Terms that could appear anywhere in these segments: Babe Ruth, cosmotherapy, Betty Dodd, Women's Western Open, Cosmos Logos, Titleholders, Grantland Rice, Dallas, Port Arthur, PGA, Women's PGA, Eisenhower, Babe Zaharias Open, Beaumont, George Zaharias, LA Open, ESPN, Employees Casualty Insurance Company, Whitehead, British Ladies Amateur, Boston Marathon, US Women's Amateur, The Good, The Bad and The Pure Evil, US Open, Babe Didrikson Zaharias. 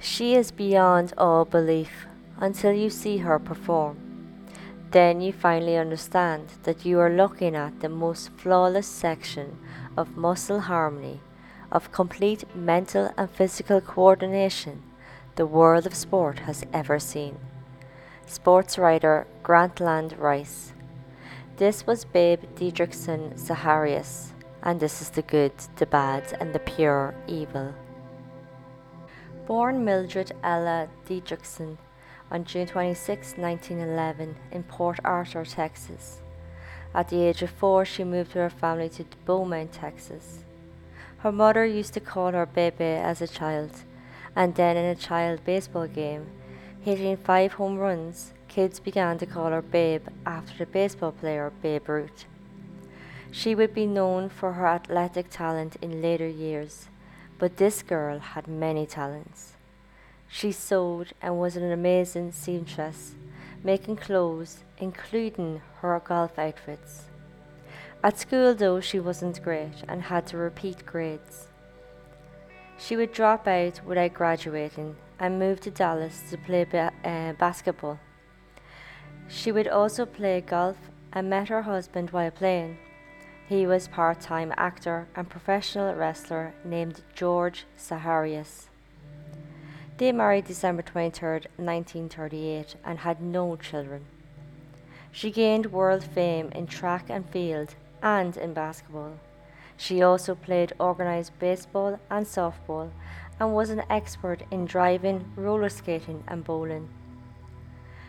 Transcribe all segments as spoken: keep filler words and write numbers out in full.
She is beyond all belief until you see her perform. Then you finally understand that you are looking at the most flawless section of muscle harmony, of complete mental and physical coordination the world of sport has ever seen. Sports writer Grantland Rice. This was Babe Didrikson Zaharias, and this is The Good, The Bad and The Pure Evil. Born Mildred Ella Didrikson on June twenty-sixth, nineteen eleven in Port Arthur, Texas. At the age of four, she moved with her family to Beaumont, Texas. Her mother used to call her Bebe as a child, and then in a child baseball game, hitting five home runs, kids began to call her Babe after the baseball player Babe Ruth. She would be known for her athletic talent in later years, but this girl had many talents. She sewed and was an amazing seamstress, making clothes, including her golf outfits. At school, though, she wasn't great and had to repeat grades. She would drop out without graduating and move to Dallas to play ba- uh, basketball. She would also play golf and met her husband while playing. He was a part-time actor and professional wrestler named George Zaharias. They married December twenty-third, nineteen thirty-eight, and had no children. She gained world fame in track and field and in basketball. She also played organized baseball and softball and was an expert in driving, roller skating and bowling.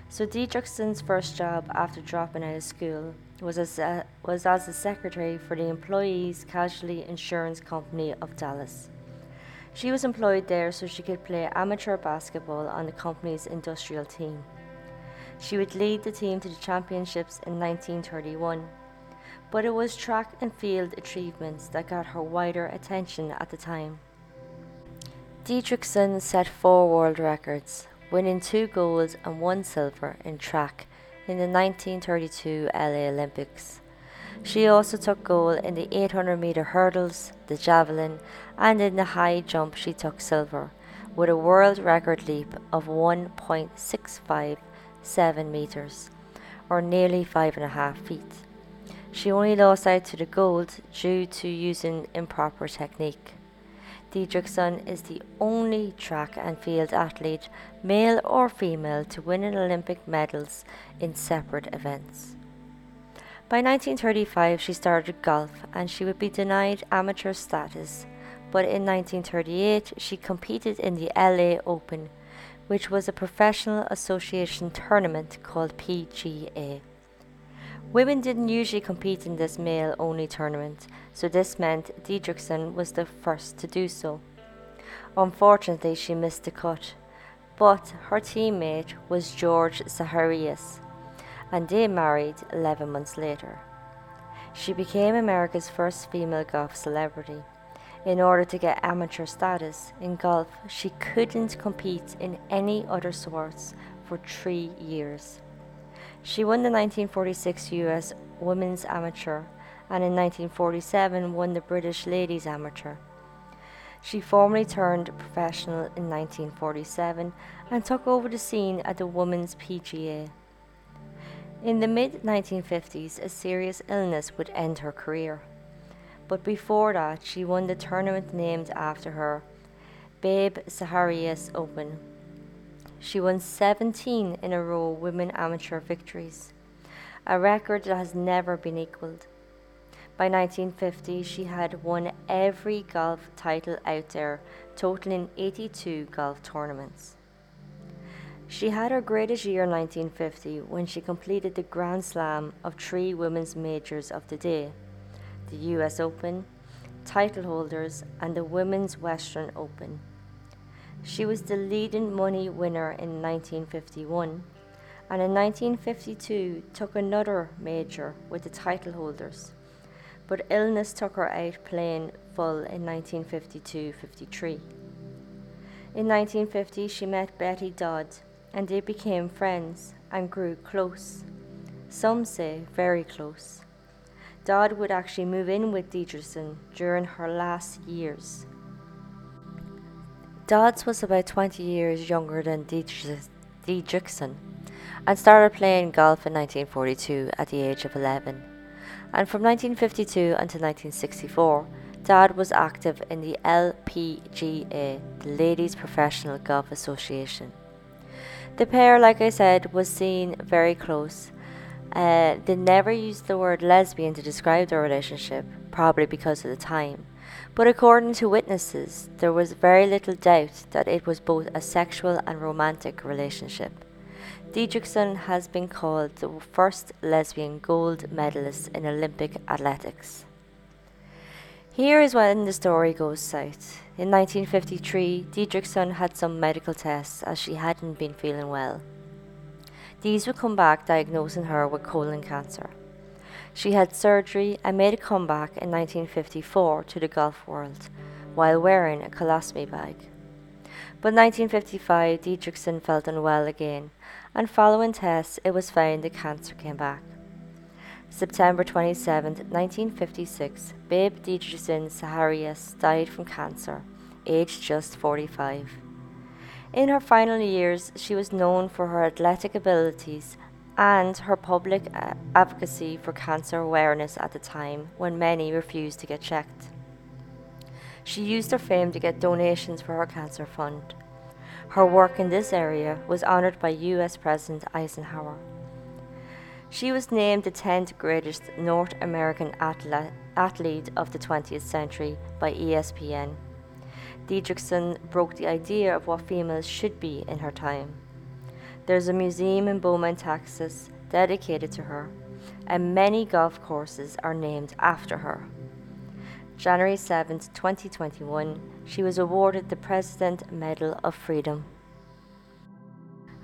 So Didrikson's first job after dropping out of school was as a, was as a secretary for the Employees Casualty Insurance Company of Dallas. She was employed there so she could play amateur basketball on the company's industrial team. She would lead the team to the championships in nineteen thirty-one, but it was track and field achievements that got her wider attention at the time. Didrikson set four world records, winning two golds and one silver in track in the nineteen thirty-two L A Olympics. She also took gold in the eight hundred meter hurdles, the javelin, and in the high jump she took silver, with a world record leap of one point six five seven meters, or nearly five and a half feet. She only lost out to the gold due to using improper technique. Didrikson is the only track and field athlete, male or female, to win an Olympic medals in separate events. By nineteen thirty-five, she started golf and she would be denied amateur status, but in nineteen thirty-eight, she competed in the L A Open, which was a professional association tournament called P G A. Women didn't usually compete in this male-only tournament, so this meant Didrikson was the first to do so. Unfortunately, she missed the cut, but her teammate was George Zaharias, and they married eleven months later. She became America's first female golf celebrity. In order to get amateur status in golf, she couldn't compete in any other sports for three years. She won the nineteen forty-six U S Women's Amateur and in nineteen forty-seven won the British Ladies Amateur. She formally turned professional in nineteen forty-seven and took over the scene at the Women's P G A. In the mid nineteen fifties, a serious illness would end her career. But before that, she won the tournament named after her, Babe Zaharias Open. She won seventeen in a row women amateur victories, a record that has never been equaled. By nineteen fifty, she had won every golf title out there, totaling eighty-two golf tournaments. She had her greatest year in nineteen fifty when she completed the Grand Slam of three women's majors of the day, the U S Open, Titleholders, and the Women's Western Open. She was the leading money winner in nineteen fifty-one, and in nineteen fifty-two took another major with the Titleholders, but illness took her out playing full in nineteen fifty-two fifty-three. In nineteen fifty, she met Betty Dodd, and they became friends and grew close. Some say very close. Dodd would actually move in with Didrikson during her last years. Dodds was about twenty years younger than Didrikson and started playing golf in nineteen forty-two at the age of eleven. And from nineteen fifty-two until nineteen sixty-four, Dodd was active in the L P G A, the Ladies Professional Golf Association. The pair, like I said, was seen very close. Uh, they never used the word lesbian to describe their relationship, probably because of the time. But according to witnesses, there was very little doubt that it was both a sexual and romantic relationship. Didrikson has been called the first lesbian gold medalist in Olympic athletics. Here is when the story goes south. In nineteen fifty-three, Didrikson had some medical tests as she hadn't been feeling well. These would come back diagnosing her with colon cancer. She had surgery and made a comeback in nineteen fifty-four to the golf world while wearing a colostomy bag. But in nineteen fifty-five, Didrikson felt unwell again, and following tests, it was found the cancer came back. September twenty-seventh, nineteen fifty-six, Babe Didrikson Zaharias died from cancer, aged just forty-five. In her final years, she was known for her athletic abilities and her public advocacy for cancer awareness at the time when many refused to get checked. She used her fame to get donations for her cancer fund. Her work in this area was honored by U S President Eisenhower. She was named the tenth greatest North American athlete, athlete of the twentieth century by E S P N. Didrikson broke the idea of what females should be in her time. There's a museum in Beaumont, Texas, dedicated to her, and many golf courses are named after her. January seventh, twenty twenty-one, she was awarded the President Medal of Freedom.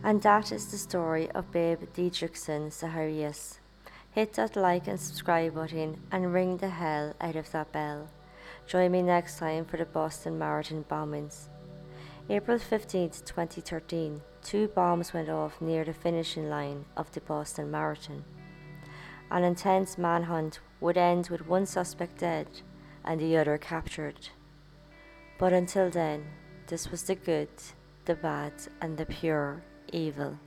And that is the story of Babe Didrikson Zaharias. Hit that like and subscribe button and ring the hell out of that bell. Join me next time for the Boston Marathon bombings. April fifteenth, twenty thirteen, two bombs went off near the finishing line of the Boston Marathon. An intense manhunt would end with one suspect dead and the other captured. But until then, this was The Good, The Bad and The Pure Evil.